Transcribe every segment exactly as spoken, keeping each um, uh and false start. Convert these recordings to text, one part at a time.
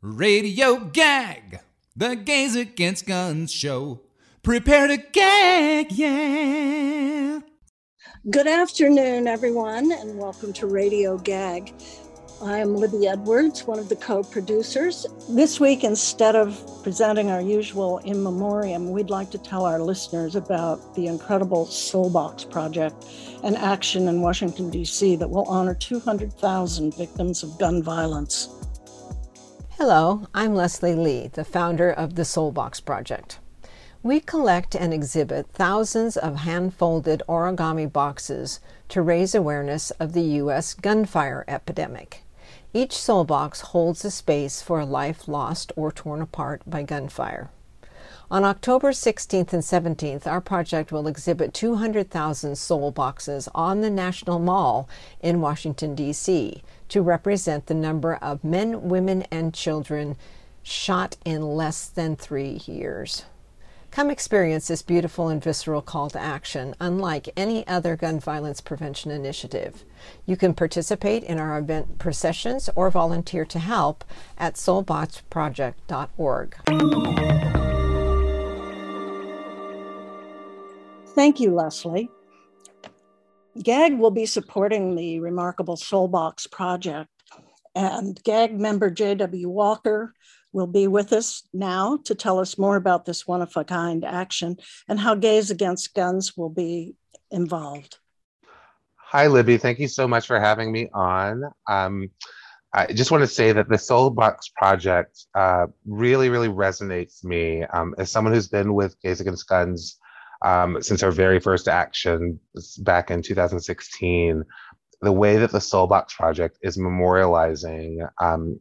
Radio Gag, the Gays Against Guns show. Prepare to gag, yeah! Good afternoon, everyone, and welcome to Radio Gag. I am Libby Edwards, one of the co-producers. This week, instead of presenting our usual in memoriam, we'd like to tell our listeners about the incredible Soul Box Project, an action in Washington, D C that will honor two hundred thousand victims of gun violence. Hello, I'm Leslie Lee, the founder of the Soul Box Project. We collect and exhibit thousands of hand-folded origami boxes to raise awareness of the U S gunfire epidemic. Each soul box holds a space for a life lost or torn apart by gunfire. On October sixteenth and seventeenth, our project will exhibit two hundred thousand soul boxes on the National Mall in Washington, D C to represent the number of men, women, and children shot in less than three years. Come experience this beautiful and visceral call to action, unlike any other gun violence prevention initiative. You can participate in our event processions or volunteer to help at soul box project dot org. Thank you, Leslie. Gag will be supporting the remarkable Soul Box Project, and Gag member J W Walker will be with us now to tell us more about this one-of-a-kind action and how Gays Against Guns will be involved. Hi, Libby. Thank you so much for having me on. Um, I just want to say that the Soul Box Project uh, really, really resonates me um, as someone who's been with Gays Against Guns um, since our very first action back in two thousand sixteen. The way that the Soul Box Project is memorializing um,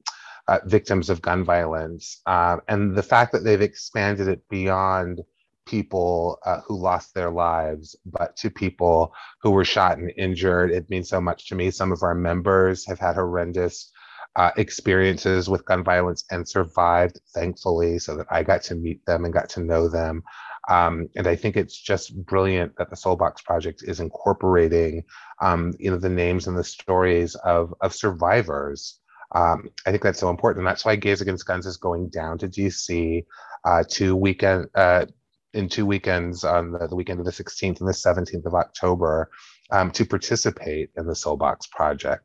Uh, victims of gun violence, uh, and the fact that they've expanded it beyond people uh, who lost their lives, but to people who were shot and injured. It means so much to me. Some of our members have had horrendous uh, experiences with gun violence and survived, thankfully, so that I got to meet them and got to know them. Um, and I think it's just brilliant that the Soul Box Project is incorporating um, you know, the names and the stories of, of survivors. Um, I think that's so important. And that's why Gays Against Guns is going down to D C uh, two weekend, uh, in two weekends on the, the weekend of the sixteenth and the seventeenth of October um, to participate in the Soul Box Project.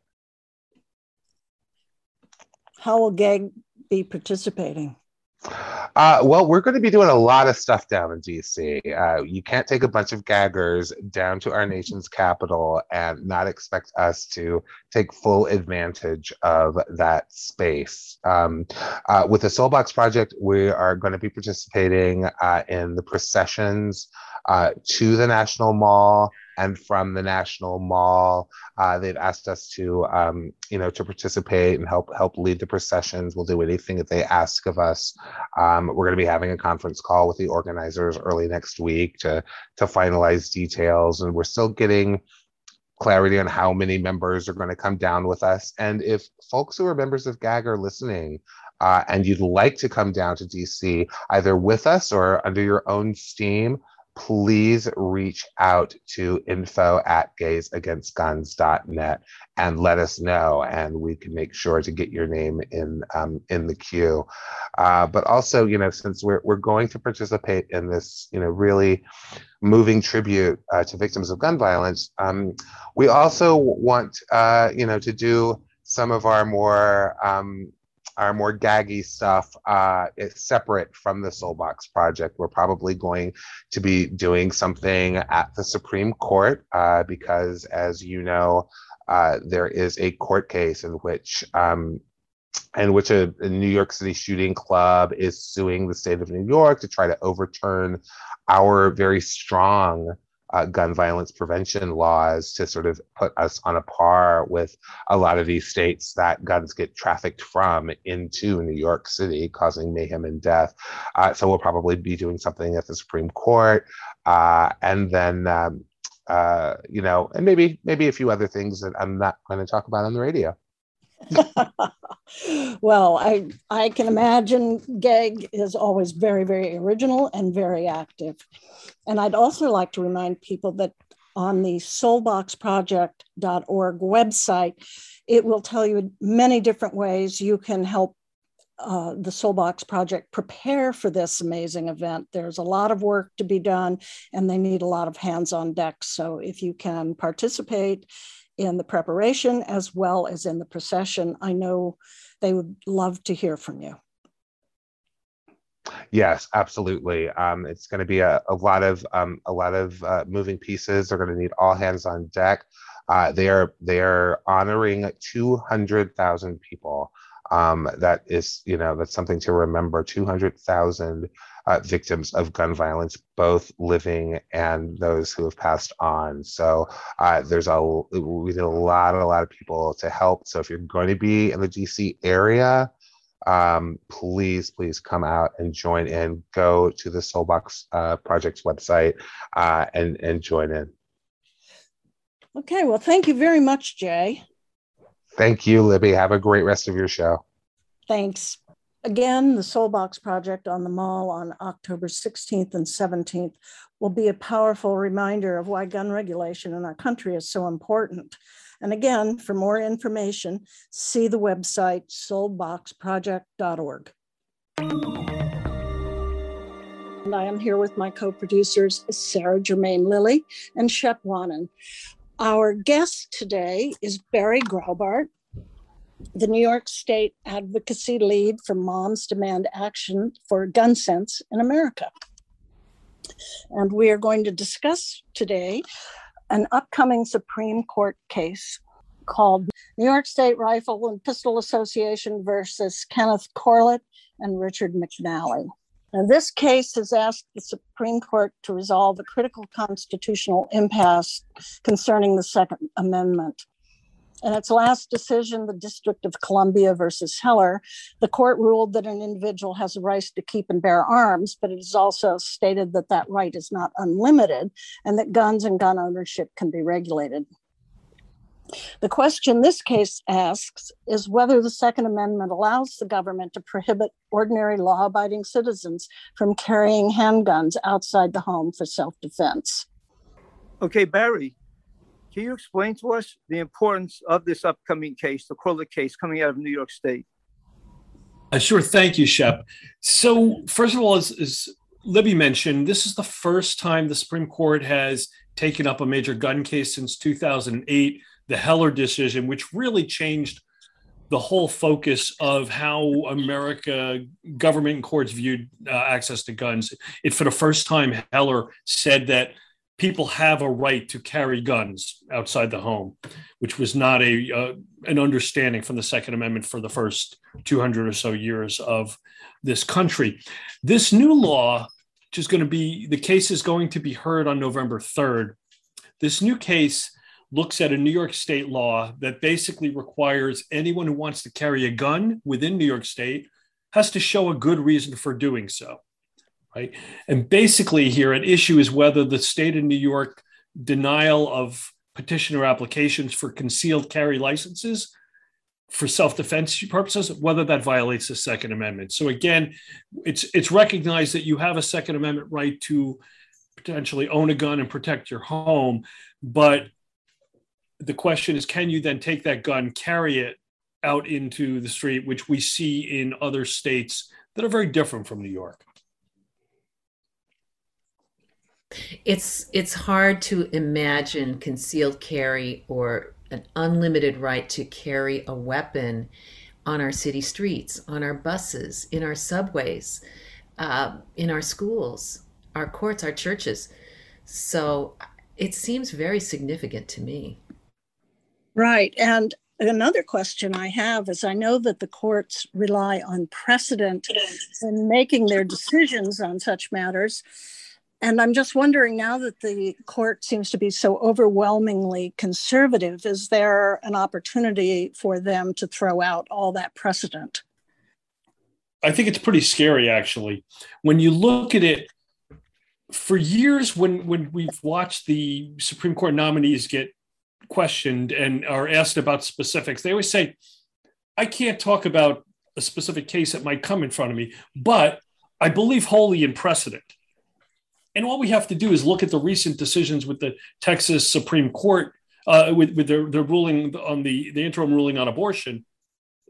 How will Gag be participating? Uh, well, we're going to be doing a lot of stuff down in D C. Uh, you can't take a bunch of gaggers down to our nation's capital and not expect us to take full advantage of that space. Um, uh, with the Soul Box Project, we are going to be participating uh, in the processions uh, to the National Mall. And from the National Mall, uh, they've asked us to, um, you know, to participate and help help lead the processions. We'll do anything that they ask of us. Um, we're going to be having a conference call with the organizers early next week to to finalize details, and we're still getting clarity on how many members are going to come down with us. And if folks who are members of Gag are listening, uh, and you'd like to come down to D C either with us or under your own steam, please reach out to info at gays against guns dot net and let us know, and we can make sure to get your name in um, in the queue. Uh, but also, you know, since we're we're going to participate in this, you know, really moving tribute uh, to victims of gun violence, um, we also want, uh, you know, to do some of our more um, our more gaggy stuff uh, is separate from the Soul Box Project. We're probably going to be doing something at the Supreme Court uh, because, as you know, uh, there is a court case in which um, in which a, a New York City shooting club is suing the state of New York to try to overturn our very strong Uh, gun violence prevention laws to sort of put us on a par with a lot of these states that guns get trafficked from into New York City, causing mayhem and death. Uh, so we'll probably be doing something at the Supreme Court. Uh, and then, um, uh, you know, and maybe, maybe a few other things that I'm not going to talk about on the radio. Well, I, I can imagine Gag is always very, very original and very active. And I'd also like to remind people that on the soul box project dot org website, it will tell you many different ways you can help uh, the Soul Box Project prepare for this amazing event. There's a lot of work to be done, and they need a lot of hands on deck. So if you can participate in the preparation as well as in the procession, I know they would love to hear from you. Yes, absolutely. Um, it's going to be a, a lot of um, a lot of uh, moving pieces. They're going to need all hands on deck. Uh, they are they are honoring two hundred thousand people. Um, that is, you know, that's something to remember. two hundred thousand uh, victims of gun violence, both living and those who have passed on. So uh, there's a we need a lot, a lot of people to help. So if you're going to be in the D C area, um please please come out and join in. Go to the Soul Box uh Project's website uh and and join in. Okay, well, thank you very much, Jay. Thank you, Libby. Have a great rest of your show. Thanks again. The Soul Box Project on the Mall on October sixteenth and seventeenth will be a powerful reminder of why gun regulation in our country is so important. And again, for more information, see the website soul box project dot org. And I am here with my co-producers, Sarah Germaine Lilly and Shep Wanen. Our guest today is Barry Graubart, the New York State Advocacy Lead for Moms Demand Action for Gun Sense in America. And we are going to discuss today an upcoming Supreme Court case called New York State Rifle and Pistol Association versus Kenneth Corlett and Richard McNally. Now, this case has asked the Supreme Court to resolve a critical constitutional impasse concerning the Second Amendment. In its last decision, the District of Columbia versus Heller, the court ruled that an individual has a right to keep and bear arms, but it is also stated that that right is not unlimited and that guns and gun ownership can be regulated. The question this case asks is whether the Second Amendment allows the government to prohibit ordinary law-abiding citizens from carrying handguns outside the home for self-defense. Okay, Barry. Can you explain to us the importance of this upcoming case, the Corlett case coming out of New York State? Uh, sure. Thank you, Shep. So first of all, as, as Libby mentioned, this is the first time the Supreme Court has taken up a major gun case since two thousand eight, the Heller decision, which really changed the whole focus of how America government and courts viewed uh, access to guns. It, for the first time, Heller said that people have a right to carry guns outside the home, which was not a uh, an understanding from the Second Amendment for the first two hundred or so years of this country. This new law, which is going to be, the case is going to be heard on November third. This new case looks at a New York state law that basically requires anyone who wants to carry a gun within New York State has to show a good reason for doing so. Right. And basically here at issue is whether the state of New York denial of petitioner applications for concealed carry licenses for self-defense purposes, whether that violates the Second Amendment. So again, it's it's recognized that you have a Second Amendment right to potentially own a gun and protect your home. But the question is, can you then take that gun, carry it out into the street, which we see in other states that are very different from New York? It's it's hard to imagine concealed carry or an unlimited right to carry a weapon on our city streets, on our buses, in our subways, uh, in our schools, our courts, our churches. So it seems very significant to me. Right. And another question I have is, I know that the courts rely on precedent in making their decisions on such matters. And I'm just wondering, now that the court seems to be so overwhelmingly conservative, is there an opportunity for them to throw out all that precedent? I think it's pretty scary, actually. When you look at it, for years when, when we've watched the Supreme Court nominees get questioned and are asked about specifics, they always say, I can't talk about a specific case that might come in front of me, but I believe wholly in precedent. And all we have to do is look at the recent decisions with the Texas Supreme Court, uh, with, with their, their ruling on the, the interim ruling on abortion.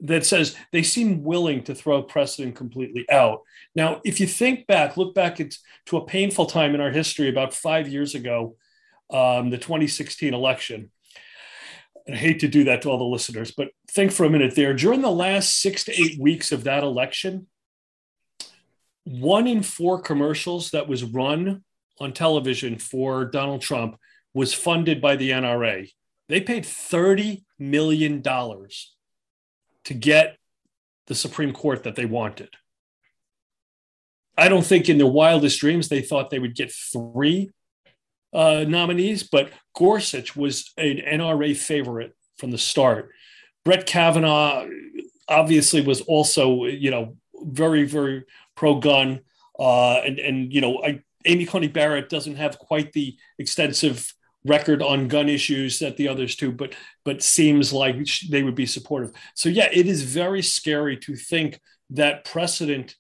that says they seem willing to throw precedent completely out. Now, if you think back, look back at, to a painful time in our history about five years ago, um, the twenty sixteen election. I hate to do that to all the listeners, but think for a minute there. During the last six to eight weeks of that election, one in four commercials that was run on television for Donald Trump was funded by the N R A. They paid thirty million dollars to get the Supreme Court that they wanted. I don't think in their wildest dreams they thought they would get three uh, nominees, but Gorsuch was an N R A favorite from the start. Brett Kavanaugh obviously was also, you know, very, very pro-gun. Uh, and, and, you know, I, Amy Coney Barrett doesn't have quite the extensive record on gun issues that the others do, but but seems like they would be supportive. So yeah, it is very scary to think that precedent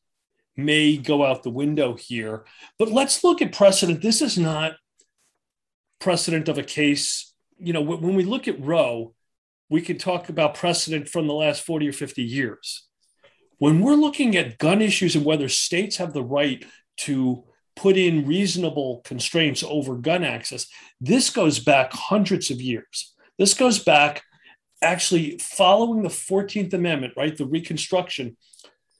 may go out the window here. But let's look at precedent. This is not precedent of a case. You know, when we look at Roe, we can talk about precedent from the last forty or fifty years. When we're looking at gun issues and whether states have the right to put in reasonable constraints over gun access, this goes back hundreds of years. This goes back actually following the fourteenth Amendment, right? The Reconstruction,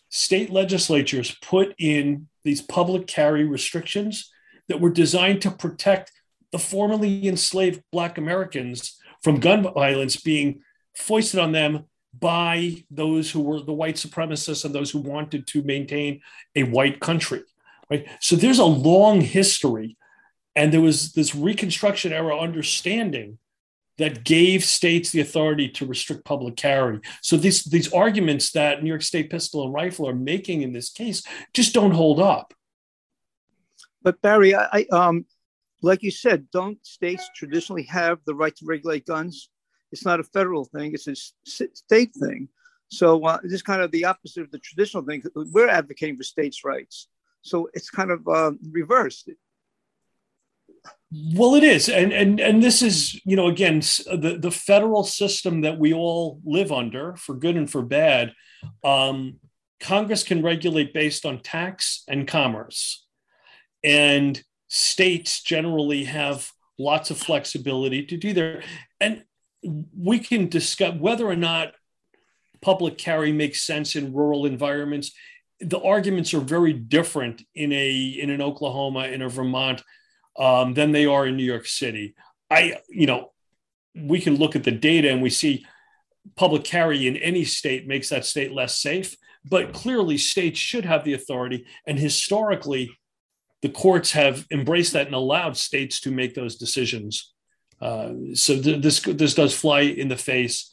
state legislatures put in these public carry restrictions that were designed to protect the formerly enslaved Black Americans from gun violence being foisted on them by those who were the white supremacists and those who wanted to maintain a white country. Right? So there's a long history, and there was this Reconstruction era understanding that gave states the authority to restrict public carry. So these, these arguments that New York State Pistol and Rifle are making in this case just don't hold up. But Barry, I, I um, like you said, don't states traditionally have the right to regulate guns? It's not a federal thing, it's a state thing. So uh, this is kind of the opposite of the traditional thing. We're advocating for states' rights. So it's kind of uh, reversed. Well, it is. And, and and this is, you know, again, the, the federal system that we all live under, for good and for bad, um, Congress can regulate based on tax and commerce. And states generally have lots of flexibility to do that. And we can discuss whether or not public carry makes sense in rural environments. The arguments are very different in a in an Oklahoma, in a Vermont, um, than they are in New York City. I, you know, we can look at the data and we see public carry in any state makes that state less safe, but clearly states should have the authority. And historically, the courts have embraced that and allowed states to make those decisions. Uh, so th- this this does fly in the face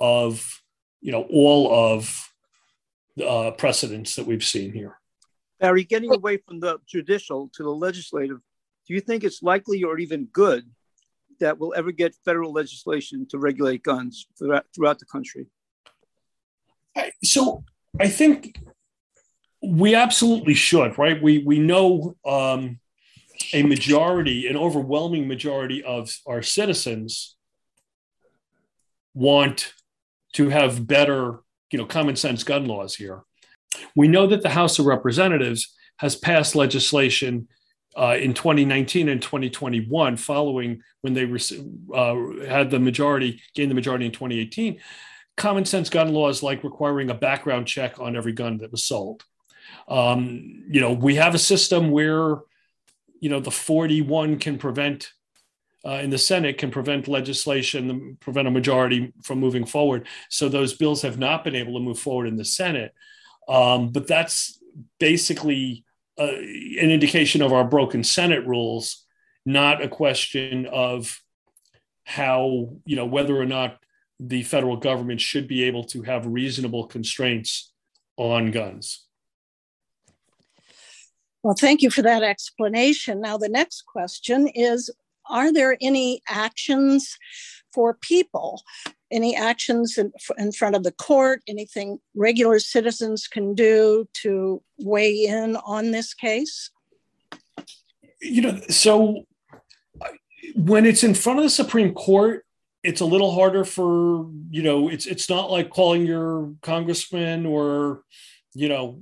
of, you know, all of Uh, precedents that we've seen here. Barry, getting away from the judicial to the legislative, do you think it's likely or even good that we'll ever get federal legislation to regulate guns throughout, throughout the country? I, so I think we absolutely should, right? We we know um, a majority, an overwhelming majority of our citizens want to have better, you know, common sense gun laws here. We know that the House of Representatives has passed legislation uh, in twenty nineteen and twenty twenty-one, following when they uh, had the majority, gained the majority in twenty eighteen, common sense gun laws like requiring a background check on every gun that was sold. Um, you know, we have a system where, you know, the forty-one can prevent Uh, in the Senate can prevent legislation, prevent a majority from moving forward. So those bills have not been able to move forward in the Senate. Um, but that's basically uh, an indication of our broken Senate rules, not a question of how, you know, whether or not the federal government should be able to have reasonable constraints on guns. Well, thank you for that explanation. Now, the next question is, are there any actions for people, any actions in, in front of the court, anything regular citizens can do to weigh in on this case? You know, so when it's in front of the Supreme Court, it's a little harder for, you know, it's it's not like calling your congressman or, you know,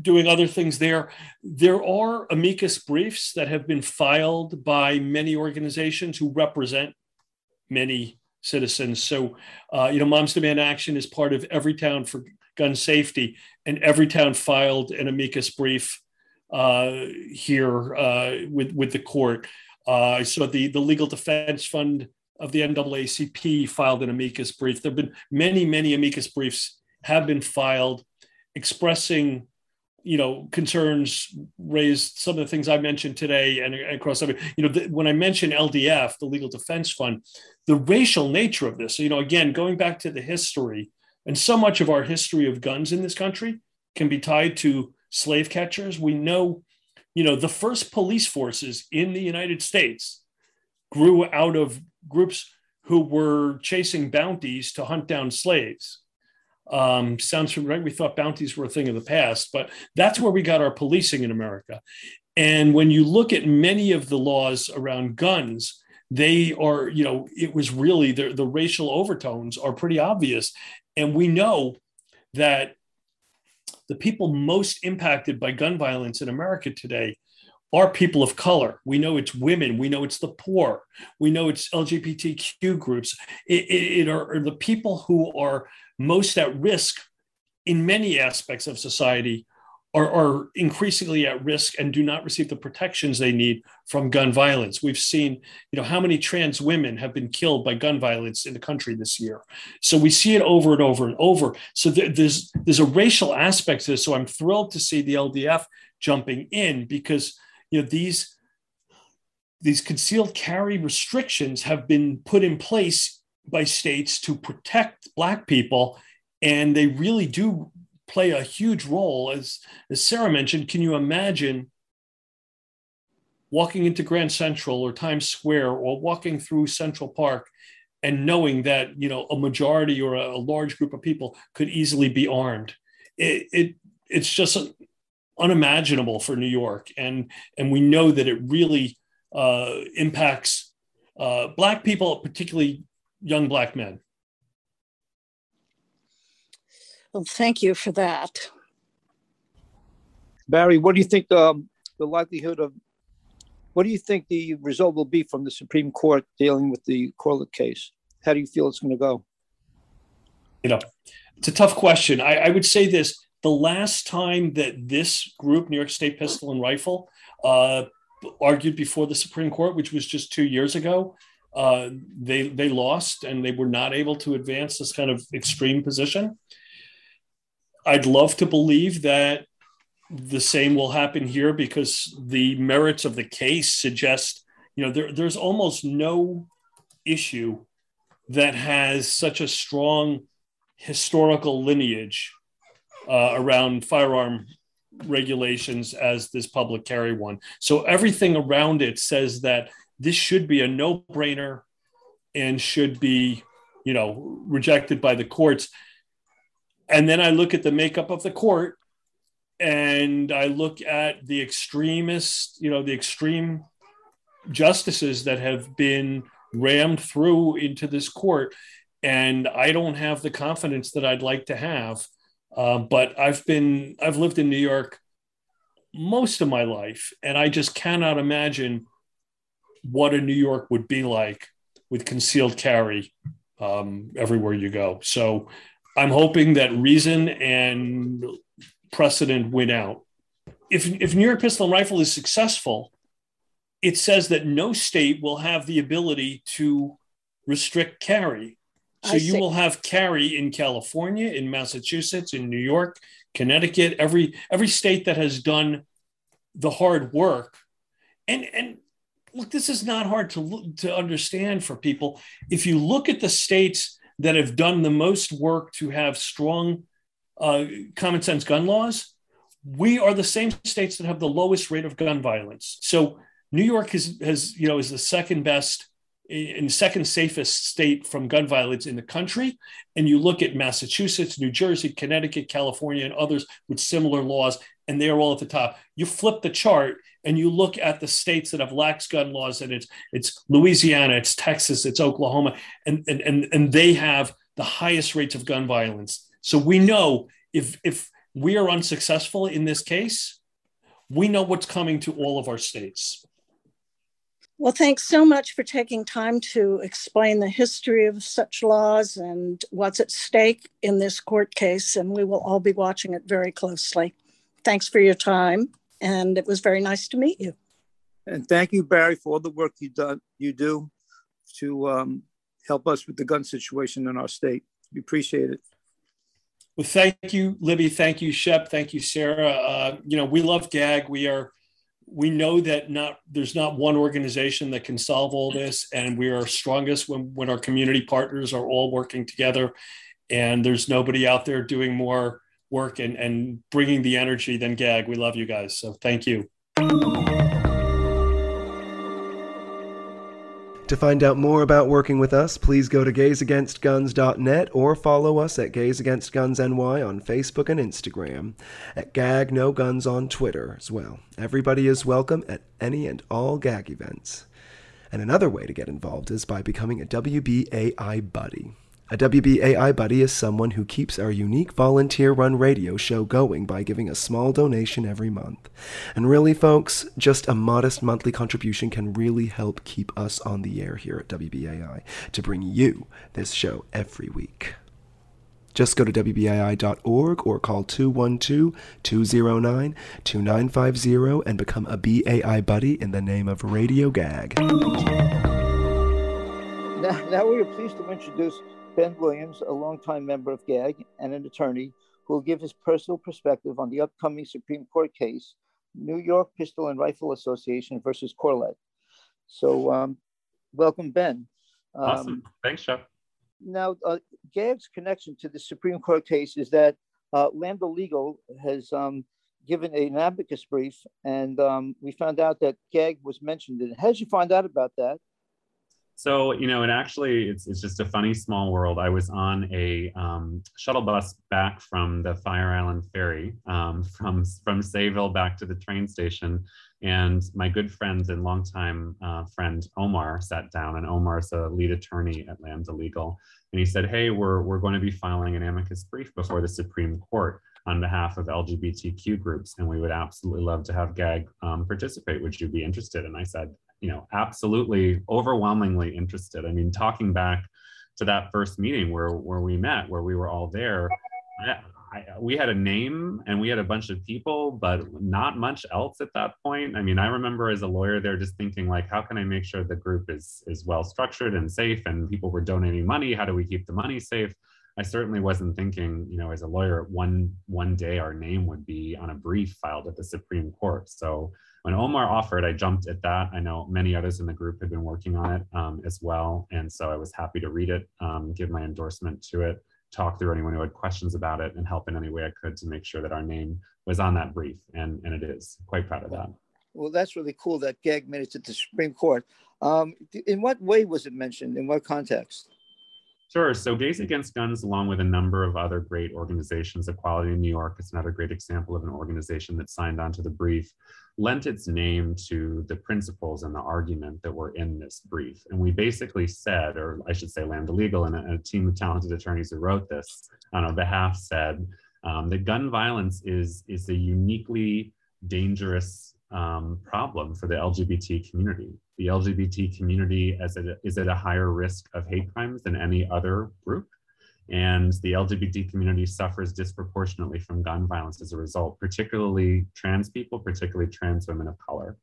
doing other things there. There are amicus briefs that have been filed by many organizations who represent many citizens. So, uh, you know, Moms Demand Action is part of Everytown for Gun Safety, and Everytown filed an amicus brief uh, here uh, with, with the court. Uh, so the, the Legal Defense Fund of the N double A C P filed an amicus brief. There have been many, many amicus briefs have been filed expressing, you know, concerns raised, some of the things I mentioned today and, and across every, you know, the, when I mentioned L D F, the Legal Defense Fund, the racial nature of this, you know, again, going back to the history, and so much of our history of guns in this country can be tied to slave catchers. We know, you know, the first police forces in the United States grew out of groups who were chasing bounties to hunt down slaves. Um, sounds right. We thought bounties were a thing of the past, but that's where we got our policing in America. And when you look at many of the laws around guns, they are, you know, it was really the, the racial overtones are pretty obvious. And we know that the people most impacted by gun violence in America today are people of color. We know it's women. We know it's the poor. We know it's L G B T Q groups. It, it, it are, are the people who are most at risk in many aspects of society are, are increasingly at risk and do not receive the protections they need from gun violence. We've seen, you know, how many trans women have been killed by gun violence in the country this year. So we see it over and over and over. So th- there's, there's a racial aspect to this. So I'm thrilled to see the L D F jumping in because, you know, these, these concealed carry restrictions have been put in place by states to protect Black people, and they really do play a huge role. As, as Sarah mentioned, can you imagine walking into Grand Central or Times Square or walking through Central Park and knowing that, you know, a majority or a, a large group of people could easily be armed? It, it it's just unimaginable for New York, and and we know that it really uh, impacts uh, Black people, particularly young Black men. Well, thank you for that. Barry, what do you think um, the likelihood of, what do you think the result will be from the Supreme Court dealing with the Corlett case? How do you feel it's going to go? You know, it's a tough question. I, I would say this, the last time that this group, New York State Pistol and Rifle, uh, argued before the Supreme Court, which was just two years ago, Uh, they they lost, and they were not able to advance this kind of extreme position. I'd love to believe that the same will happen here because the merits of the case suggest, you know, there, there's almost no issue that has such a strong historical lineage uh, around firearm regulations as this public carry one. So everything around it says that this should be a no-brainer and should be, you know, rejected by the courts. And then I look at the makeup of the court and I look at the extremists, you know, the extreme justices that have been rammed through into this court. And I don't have the confidence that I'd like to have. Uh, but I've been, I've lived in New York most of my life, and I just cannot imagine what a New York would be like with concealed carry um, everywhere you go. So I'm hoping that reason and precedent win out. If, if New York Pistol and Rifle is successful, it says that no state will have the ability to restrict carry. So you will have carry in California, in Massachusetts, in New York, Connecticut, every every state that has done the hard work. And, and look, this is not hard to look, to understand for people. If you look at the states that have done the most work to have strong uh, common sense gun laws, we are the same states that have the lowest rate of gun violence. So New York is, has, you know, is the second best in second safest state from gun violence in the country. And you look at Massachusetts, New Jersey, Connecticut, California, and others with similar laws, and they're all at the top. You flip the chart and you look at the states that have lax gun laws, and it's it's Louisiana, it's Texas, it's Oklahoma, and and and, and they have the highest rates of gun violence. So we know if if we are unsuccessful in this case, we know what's coming to all of our states. Well, thanks so much for taking time to explain the history of such laws and what's at stake in this court case, and we will all be watching it very closely. Thanks for your time, and it was very nice to meet you. And thank you, Barry, for all the work you do, you do to um, help us with the gun situation in our state. We appreciate it. Well, thank you, Libby. Thank you, Shep. Thank you, Sarah. Uh, you know, we love Gag. We are... We know that not there's not one organization that can solve all this, and we are strongest when, when our community partners are all working together, and there's nobody out there doing more work and, and bringing the energy than Gag. We love you guys, so thank you. To find out more about working with us, please go to gays against guns dot net or follow us at Gays Against Guns N Y on Facebook and Instagram, at Gag No Guns on Twitter as well. Everybody is welcome at any and all Gag events. And another way to get involved is by becoming a W B A I buddy. A W B A I buddy is someone who keeps our unique volunteer-run radio show going by giving a small donation every month. And really, folks, just a modest monthly contribution can really help keep us on the air here at W B A I to bring you this show every week. Just go to W B A I dot org or call two one two, two zero nine, two nine five zero and become a B A I buddy in the name of Radio Gag. Now, now we are pleased to introduce Ben Williams, a longtime member of Gag and an attorney who will give his personal perspective on the upcoming Supreme Court case, New York Pistol and Rifle Association versus Corlett. So um, welcome, Ben. Um, awesome. Thanks, Shep. Now, uh, Gag's connection to the Supreme Court case is that uh, Lambda Legal has um, given an amicus brief, and um, we found out that Gag was mentioned. And how did you find out about that? So, you know, and actually, it's it's just a funny small world. I was on a um, shuttle bus back from the Fire Island Ferry, um, from from Sayville back to the train station. And my good friend and longtime uh, friend, Omar, sat down. And Omar's a lead attorney at Lambda Legal. And he said, hey, we're, we're going to be filing an amicus brief before the Supreme Court on behalf of L G B T Q groups. And we would absolutely love to have Gag um, participate. Would you be interested? And I said, you know, absolutely, overwhelmingly interested. I mean, talking back to that first meeting where, where we met, where we were all there, I, I, we had a name and we had a bunch of people, but not much else at that point. I mean, I remember as a lawyer there just thinking like, how can I make sure the group is, is well-structured and safe, and people were donating money? How do we keep the money safe? I certainly wasn't thinking, you know, as a lawyer, one one day our name would be on a brief filed at the Supreme Court. So when Omar offered, I jumped at that. I know many others in the group had been working on it um, as well. And so I was happy to read it, um, give my endorsement to it, talk through anyone who had questions about it, and help in any way I could to make sure that our name was on that brief. And, and it is. Quite proud of that. Well, that's really cool that Gag made it to the Supreme Court. Um, in what way was it mentioned? In what context? Sure. So Gays Against Guns, along with a number of other great organizations, Equality in New York is another great example of an organization that signed onto the brief, lent its name to the principles and the argument that were in this brief. And we basically said, or I should say Lambda Legal and a, a team of talented attorneys who wrote this on our behalf said, um, that gun violence is, is a uniquely dangerous um, problem for the L G B T community. The L G B T community as it is at a higher risk of hate crimes than any other group. And the L G B T community suffers disproportionately from gun violence as a result, particularly trans people, particularly trans women of color.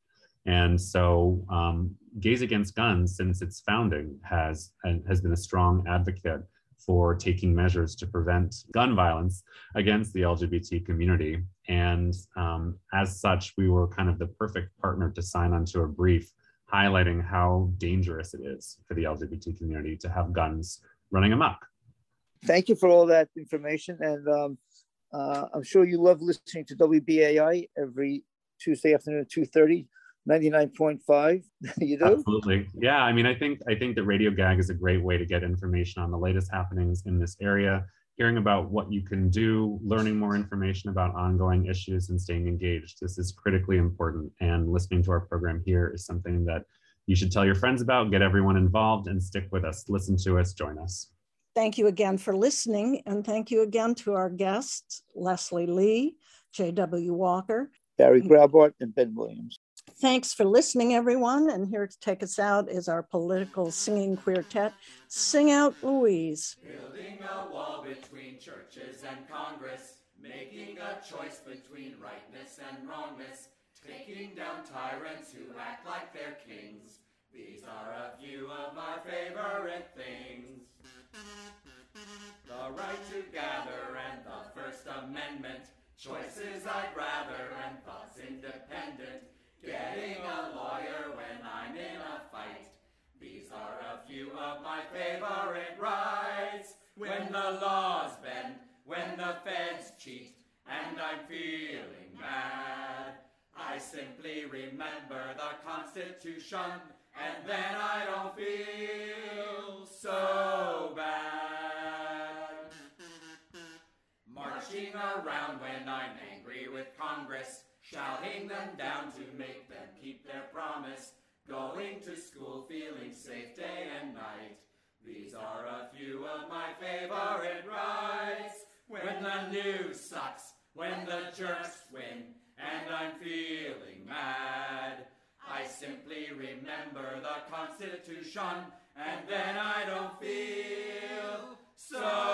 And so um, Gays Against Guns, since its founding, has, has been a strong advocate for taking measures to prevent gun violence against the L G B T community. And um, as such, we were kind of the perfect partner to sign onto a brief highlighting how dangerous it is for the L G B T community to have guns running amok. Thank you for all that information. And um, uh, I'm sure you love listening to W B A I every Tuesday afternoon at two thirty. ninety-nine point five. You do? Absolutely. Yeah. I mean, I think I think the Radio Gag is a great way to get information on the latest happenings in this area, hearing about what you can do, learning more information about ongoing issues, and staying engaged. This is critically important. And listening to our program here is something that you should tell your friends about, get everyone involved, and stick with us. Listen to us, join us. Thank you again for listening. And thank you again to our guests, Leslie Lee, J W. Walker, Barry Graubart, and Ben Williams. Thanks for listening, everyone. And here to take us out is our political singing quartet, Sing Out Louise. Building a wall between churches and Congress, making a choice between rightness and wrongness, taking down tyrants who act like they're kings. These are a few of our favorite things. The right to gather and the First Amendment, choices I'd rather and thoughts independent. Getting a lawyer when I'm in a fight. These are a few of my favorite rights. When the laws bend, when the feds cheat, and I'm feeling mad, I simply remember the Constitution, and then I don't feel so bad. Marching around when I'm angry with Congress, shouting them down to make them keep their promise. Going to school feeling safe day and night. These are a few of my favorite rights. When the news sucks, when the jerks win, and I'm feeling mad, I simply remember the Constitution, and then I don't feel so